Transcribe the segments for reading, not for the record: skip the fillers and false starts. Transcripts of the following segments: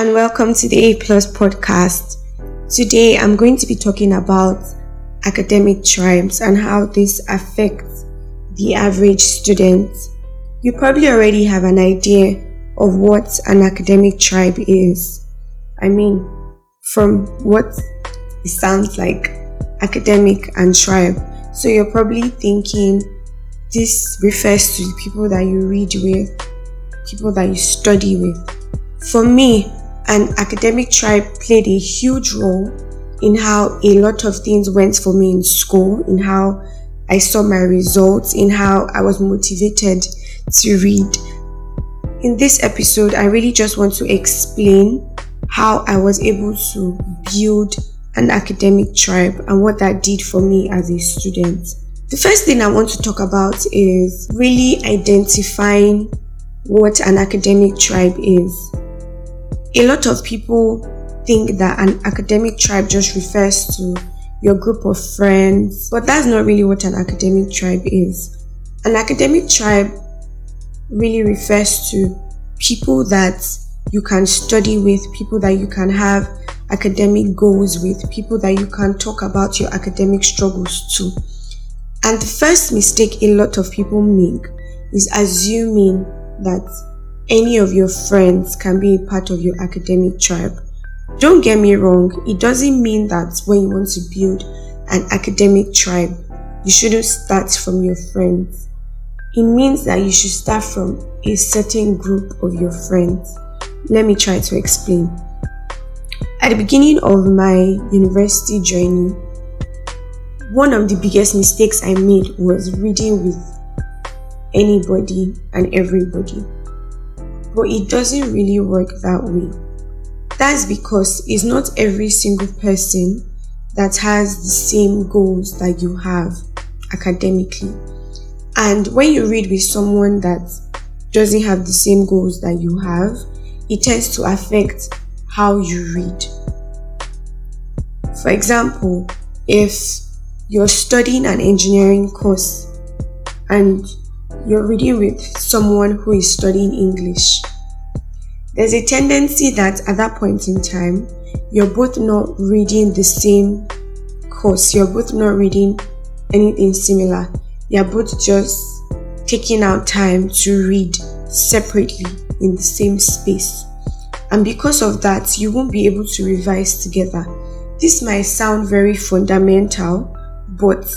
and welcome to the A+ podcast. Today I'm going to be talking about academic tribes and how this affects the average student. You probably already have an idea of what an academic tribe is. I mean, from what it sounds like, academic and tribe. So you're probably thinking this refers to the people that you read with, people that you study with. For me, an academic tribe played a huge role in how a lot of things went for me in school, in how I saw my results, in how I was motivated to read. In this episode, I really just want to explain how I was able to build an academic tribe and what that did for me as a student. The first thing I want to talk about is really identifying what an academic tribe is. A lot of people think that an academic tribe just refers to your group of friends, but that's not really what an academic tribe is. An academic tribe really refers to people that you can study with, people that you can have academic goals with, people that you can talk about your academic struggles to. And the first mistake a lot of people make is assuming that any of your friends can be a part of your academic tribe. Don't get me wrong, it doesn't mean that when you want to build an academic tribe, you shouldn't start from your friends. It means that you should start from a certain group of your friends. Let me try to explain. At the beginning of my university journey, one of the biggest mistakes I made was reading with anybody and everybody. But it doesn't really work that way. That's because it's not every single person that has the same goals that you have academically. And when you read with someone that doesn't have the same goals that you have, it tends to affect how you read. For example, if you're studying an engineering course and you're reading with someone who is studying English, there's a tendency that at that point in time, you're both not reading the same course, you're both not reading anything similar, you're both just taking out time to read separately in the same space. And because of that, you won't be able to revise together. This might sound very fundamental, but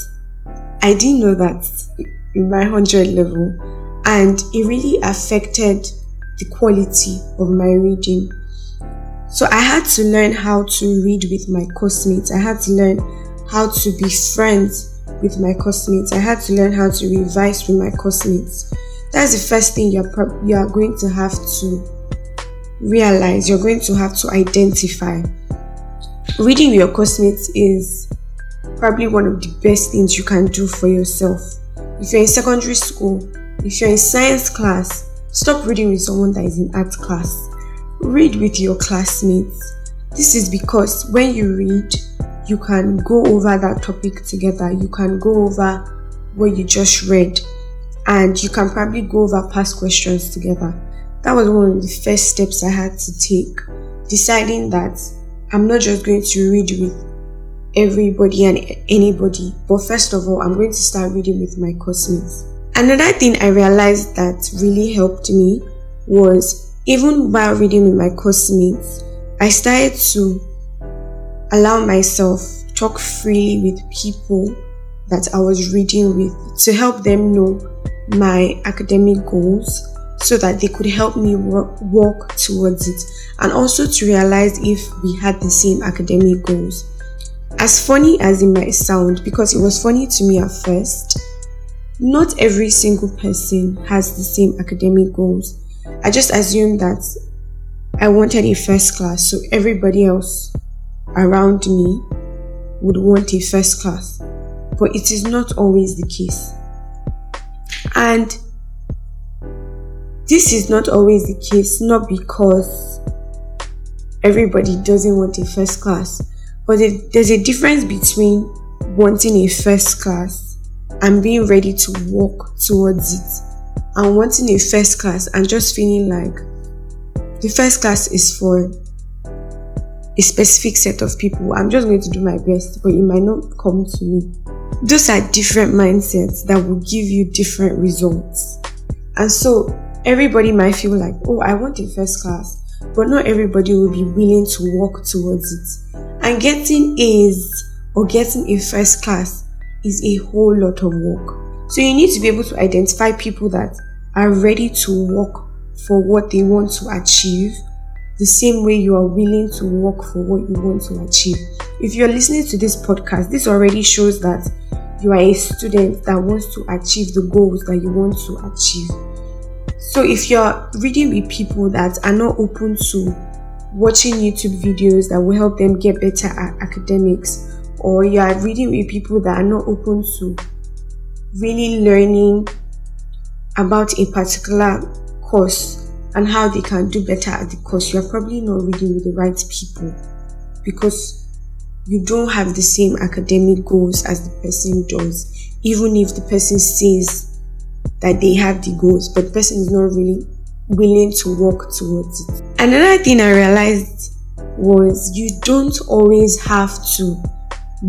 I didn't know that in my 100 level, and it really affected the quality of my reading. So I had to learn how to read with my coursemates. I had to learn how to be friends with my coursemates. I had to learn how to revise with my coursemates. That's the first thing you are going to have to realize. You're going to have to identify. Reading with your coursemates is probably one of the best things you can do for yourself. If you're in secondary school, if you're in science class, stop reading with someone that is in art class. Read with your classmates. This is because when you read, you can go over that topic together. You can go over what you just read, and you can probably go over past questions together. That was one of the first steps I had to take, deciding that I'm not just going to read with everybody and anybody, but first of all, I'm going to start reading with my classmates. Another thing I realized that really helped me was, even while reading with my classmates, I started to allow myself talk freely with people that I was reading with to help them know my academic goals so that they could help me walk towards it, and also to realize if we had the same academic goals. As funny as it might sound, because it was funny to me at first, not every single person has the same academic goals. I just assumed that I wanted a first class, so everybody else around me would want a first class. But it is not always the case. And this is not always the case, not because everybody doesn't want a first class. But there's a difference between wanting a first class and being ready to walk towards it, and wanting a first class and just feeling like the first class is for a specific set of people. I'm just going to do my best, but it might not come to me. Those are different mindsets that will give you different results. And so everybody might feel like, oh, I want a first class, but not everybody will be willing to walk towards it. And getting A's or getting a first class is a whole lot of work. So you need to be able to identify people that are ready to work for what they want to achieve, the same way you are willing to work for what you want to achieve. If you're listening to this podcast, this already shows that you are a student that wants to achieve the goals that you want to achieve. So if you're reading with people that are not open to watching YouTube videos that will help them get better at academics, or you are reading with people that are not open to really learning about a particular course and how they can do better at the course, you're probably not reading with the right people, because you don't have the same academic goals as the person does, even if the person says that they have the goals, but the person is not really willing to work towards it. Another thing I realized was you don't always have to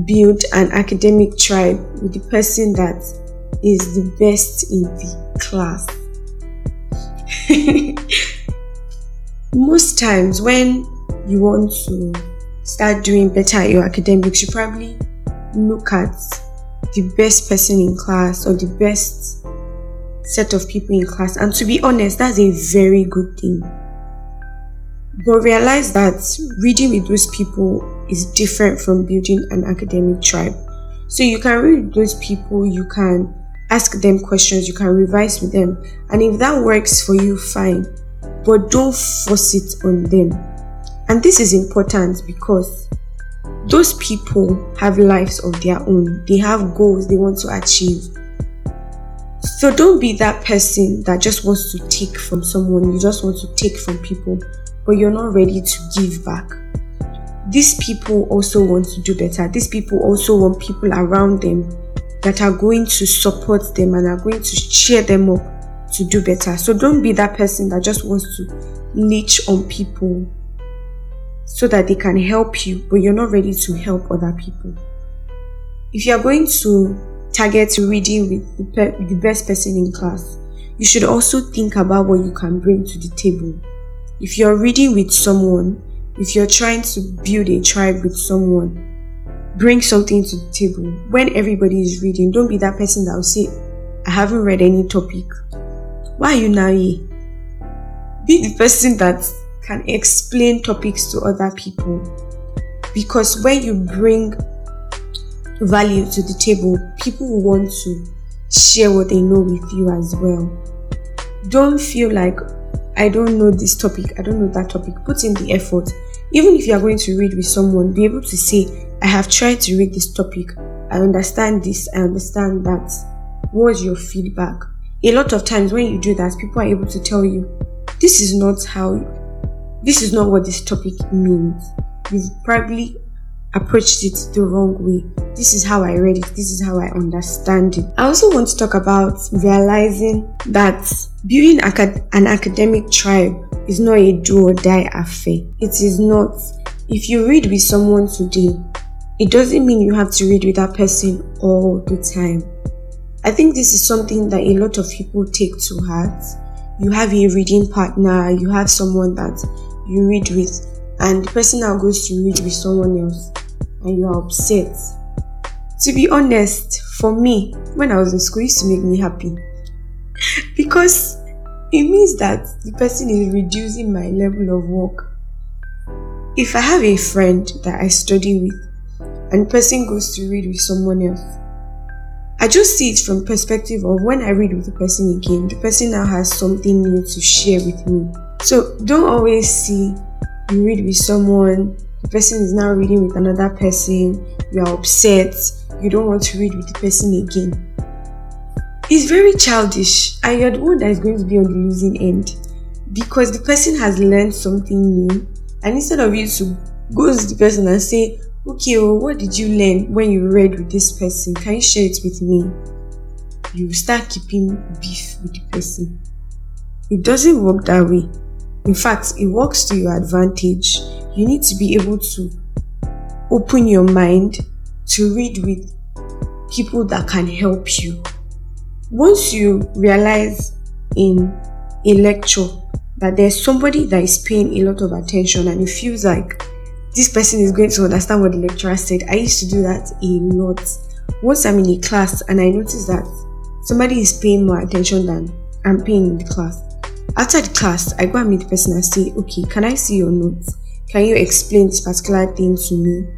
build an academic tribe with the person that is the best in the class. Most times when you want to start doing better at your academics, you probably look at the best person in class or the best set of people in class, and to be honest, that's a very good thing. But realize that reading with those people is different from building an academic tribe. So you can read with those people, you can ask them questions, you can revise with them, and if that works for you, fine, but don't force it on them. And this is important because those people have lives of their own, they have goals they want to achieve. So don't be that person that just wants to take from someone, you just want to take from people, but you're not ready to give back. These people also want to do better. These people also want people around them that are going to support them and are going to cheer them up to do better. So don't be that person that just wants to leech on people so that they can help you, but you're not ready to help other people. If you're going to target reading with the best person in class, you should also think about what you can bring to the table. If you're reading with someone, if you're trying to build a tribe with someone, bring something to the table. When everybody is reading, don't be that person that will say, I haven't read any topic. Why are you now here? Be the person that can explain topics to other people. Because when you bring value to the table, people will want to share what they know with you as well. Don't feel like, I don't know this topic, I don't know that topic. Put in the effort. Even if you are going to read with someone, be able to say, I have tried to read this topic, I understand this, I understand that. What's your feedback? A lot of times when you do that, people are able to tell you, this is not what this topic means. You've probably approached it the wrong way. This is how I read it, this is how I understand it. I also want to talk about realizing that building an academic tribe is not a do or die affair. It is not. If you read with someone today, it doesn't mean you have to read with that person all the time. I think this is something that a lot of people take to heart. You have a reading partner, you have someone that you read with, and the person now goes to read with someone else and you are upset. To be honest, for me, when I was in school, it used to make me happy because it means that the person is reducing my level of work. If I have a friend that I study with and the person goes to read with someone else, I just see it from perspective of when I read with the person again, the person now has something new to share with me. So don't always see you read with someone, the person is now reading with another person, you are upset, you don't want to read with the person again. It's very childish, and you're the one that is going to be on the losing end because the person has learned something new. And instead of you to go to the person and say, okay, well, what did you learn when you read with this person? Can you share it with me? You start keeping beef with the person. It doesn't work that way. In fact, it works to your advantage. you need to be able to open your mind to read with people that can help you. Once you realize in a lecture that there's somebody that is paying a lot of attention and it feels like this person is going to understand what the lecturer said. I used to do that a lot. Once I'm in a class and I notice that somebody is paying more attention than I'm paying in the class. After the class, I go and meet the person and say, okay, can I see your notes? Can you explain this particular thing to me?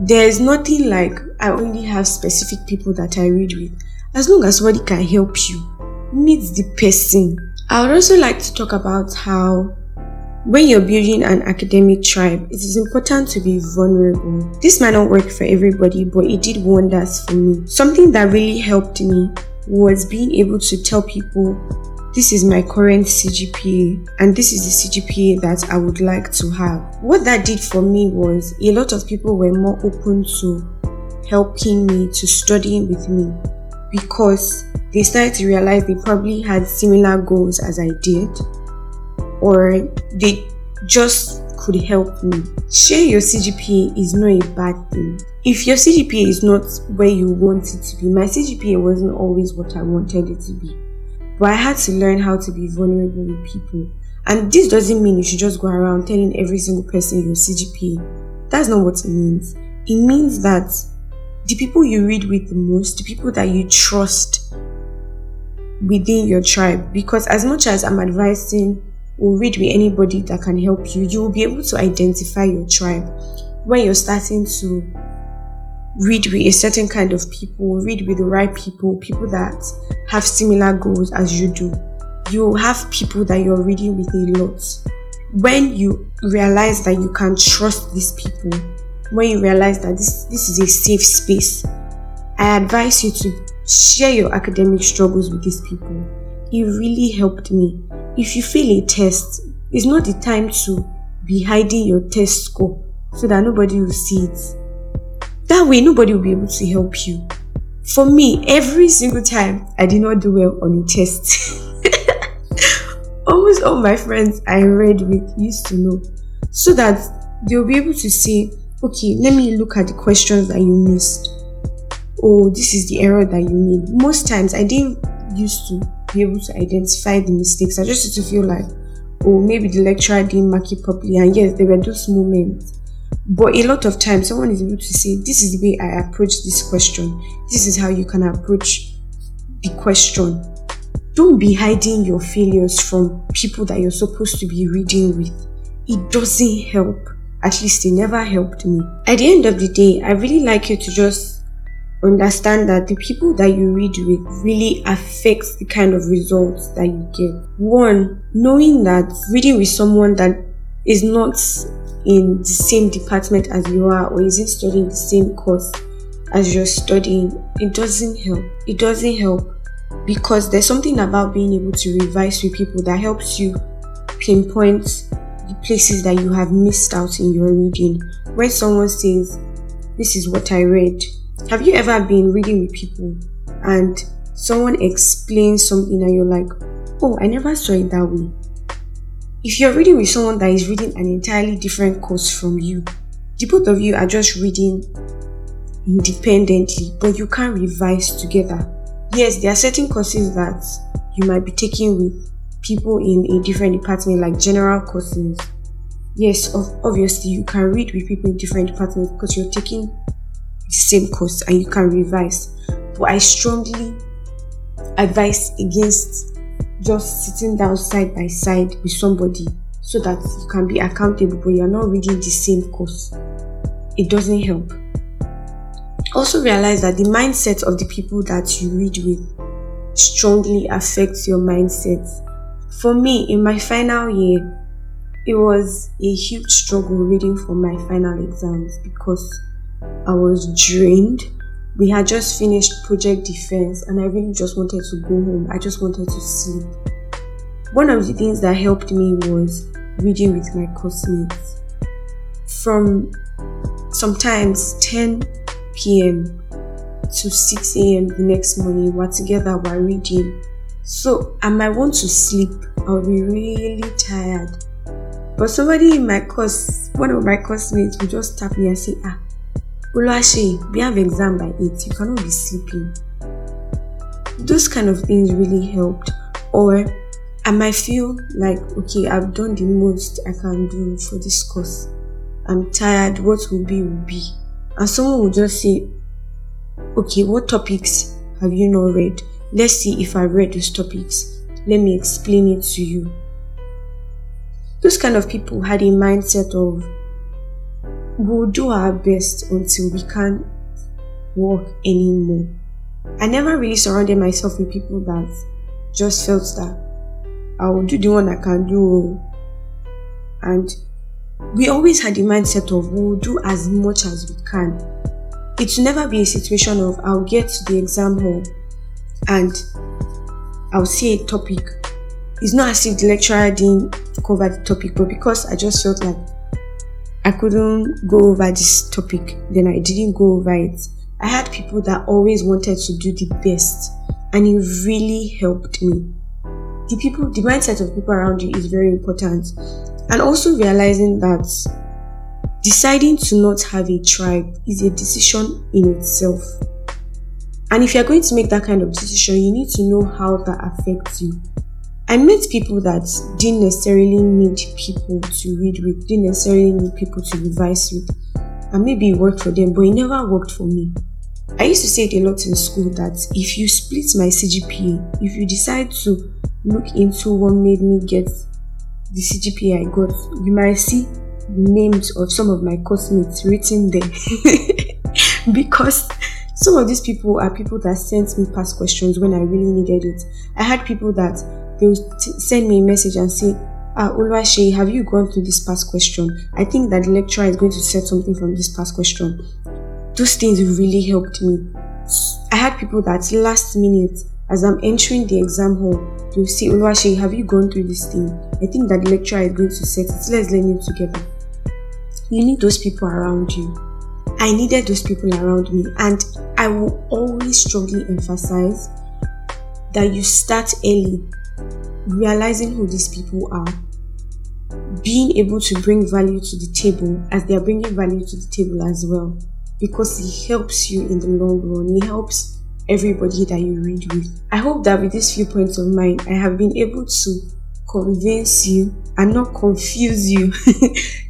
There's nothing like I only have specific people that I read with. As long as somebody can help you, meet the person. I would also like to talk about how when you're building an academic tribe, it is important to be vulnerable. This might not work for everybody, but it did wonders for me. Something that really helped me was being able to tell people, this is my current CGPA and this is the CGPA that I would like to have. What that did for me was a lot of people were more open to helping me, to studying with me, because they started to realize they probably had similar goals as I did, or they just could help me. Share your CGPA is not a bad thing. If your CGPA is not where you want it to be, my CGPA wasn't always what I wanted it to be, but I had to learn how to be vulnerable with people. And this doesn't mean you should just go around telling every single person your CGPA. That's not what it means. It means that the people you read with the most, the people that you trust within your tribe, because as much as I'm advising or read with anybody that can help you, you will be able to identify your tribe. When you're starting to read with a certain kind of people, read with the right people, people that have similar goals as you do, you have people that you're reading with a lot. When you realize that you can trust these people, when you realize that this is a safe space, I advise you to share your academic struggles with these people. It really helped me. If you fail a test, it's not the time to be hiding your test score so that nobody will see it. That way, nobody will be able to help you. For me, every single time I did not do well on a test, almost all my friends I read with used to know, so that they'll be able to say, okay, let me look at the questions that you missed. Oh, this is the error that you made. Most times, I didn't used to be able to identify the mistakes. I just used to feel like, oh, maybe the lecturer didn't mark it properly. And yes, there were those moments, but a lot of times someone is able to say, this is the way I approach this question, this is how you can approach the question. Don't be hiding your failures from people that you're supposed to be reading with. It doesn't help. At least it never helped me. At the end of the day, I really like you to just understand that the people that you read with really affects the kind of results that you get. One, knowing that reading with someone that is not in the same department as you are, or isn't studying the same course as you're studying, it doesn't help. It doesn't help, because there's something about being able to revise with people that helps you pinpoint the places that you have missed out in your reading. When someone says, this is what I read, have you ever been reading with people and someone explains something and you're like, oh, I never saw it that way? If you're reading with someone that is reading an entirely different course from you, the both of you are just reading independently, but you can't revise together. Yes, there are certain courses that you might be taking with people in a different department, like general courses. Yes, obviously you can read with people in different departments because you're taking the same course and you can revise, but I strongly advise against just sitting down side by side with somebody so that you can be accountable, but you're not reading the same course. It doesn't help. Also realize that the mindset of the people that you read with strongly affects your mindset. For me, in my final year, it was a huge struggle reading for my final exams because I was drained. We had just finished Project Defense and I really just wanted to go home. I just wanted to sleep. One of the things that helped me was reading with my classmates. From sometimes 10 p.m. to 6 a.m. the next morning, we're together, we're reading. So I might want to sleep. I'll be really tired. But somebody in my course, one of my classmates, will just tap me and say, Oluwaseyi, we have exam by 8, you cannot be sleeping. Those kind of things really helped. Or I might feel like, okay, I've done the most I can do for this course. I'm tired, what will be, will be. And someone will just say, okay, what topics have you not read? Let's see if I read those topics. Let me explain it to you. Those kind of people had a mindset of, we'll do our best until we can't work anymore. I never really surrounded myself with people that just felt that I will do the one I can do. And we always had the mindset of, we'll do as much as we can. It will never be a situation of, I'll get to the exam hall and I'll see a topic. It's not as if the lecturer didn't cover the topic, but because I just felt like I couldn't go over this topic, then I didn't go over it. I had people that always wanted to do the best, and it really helped me. The mindset of people around you is very important. And also realizing that deciding to not have a tribe is a decision in itself. And if you're going to make that kind of decision, you need to know how that affects you. I met people that didn't necessarily need people to read with, didn't necessarily need people to revise with. And maybe it worked for them, but it never worked for me. I used to say it a lot in school that if you split my CGPA, if you decide to look into what made me get the CGPA I got, you might see the names of some of my classmates written there. Because some of these people are people that sent me past questions when I really needed it. I had people that they would send me a message and say, Oluwaseyi, have you gone through this past question? I think that the lecturer is going to set something from this past question. Those things really helped me. I had people that last minute, as I'm entering the exam hall, they'll say, Oluwaseyi, have you gone through this thing? I think that the lecturer is going to set it. Let's learn it together. You need those people around you. I needed those people around me, and I will always strongly emphasize that you start early. Realizing who these people are, being able to bring value to the table as they are bringing value to the table as well, because it helps you in the long run. It helps everybody that you read with. I hope that with these few points of mine, I have been able to convince you and not confuse you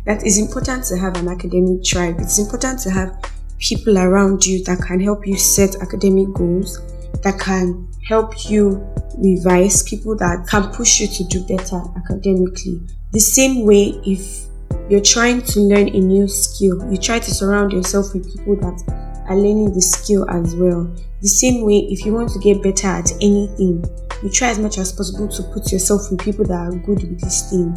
that it's important to have an academic tribe. It's important to have people around you that can help you set academic goals, that can help you revise, people that can push you to do better academically. The same way, if you're trying to learn a new skill, you try to surround yourself with people that are learning the skill as well. The same way, if you want to get better at anything, you try as much as possible to put yourself with people that are good with this thing.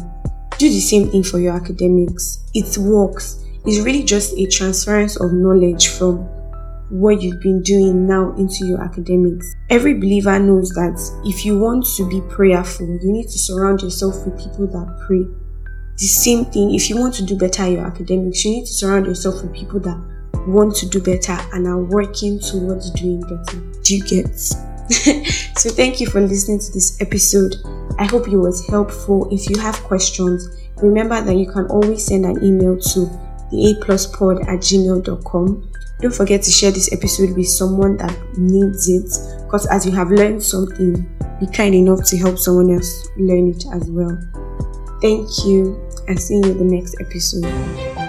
Do the same thing for your academics. It works. It's really just a transference of knowledge from what you've been doing now into your academics. Every believer knows that if you want to be prayerful, you need to surround yourself with people that pray. The same thing, if you want to do better in your academics, you need to surround yourself with people that want to do better and are working towards doing better. Do you get? So thank you for listening to this episode. I hope it was helpful. If you have questions, remember that you can always send an email to theapluspod@gmail.com. Don't forget to share this episode with someone that needs it, because as you have learned something, be kind enough to help someone else learn it as well. Thank you, and see you in the next episode.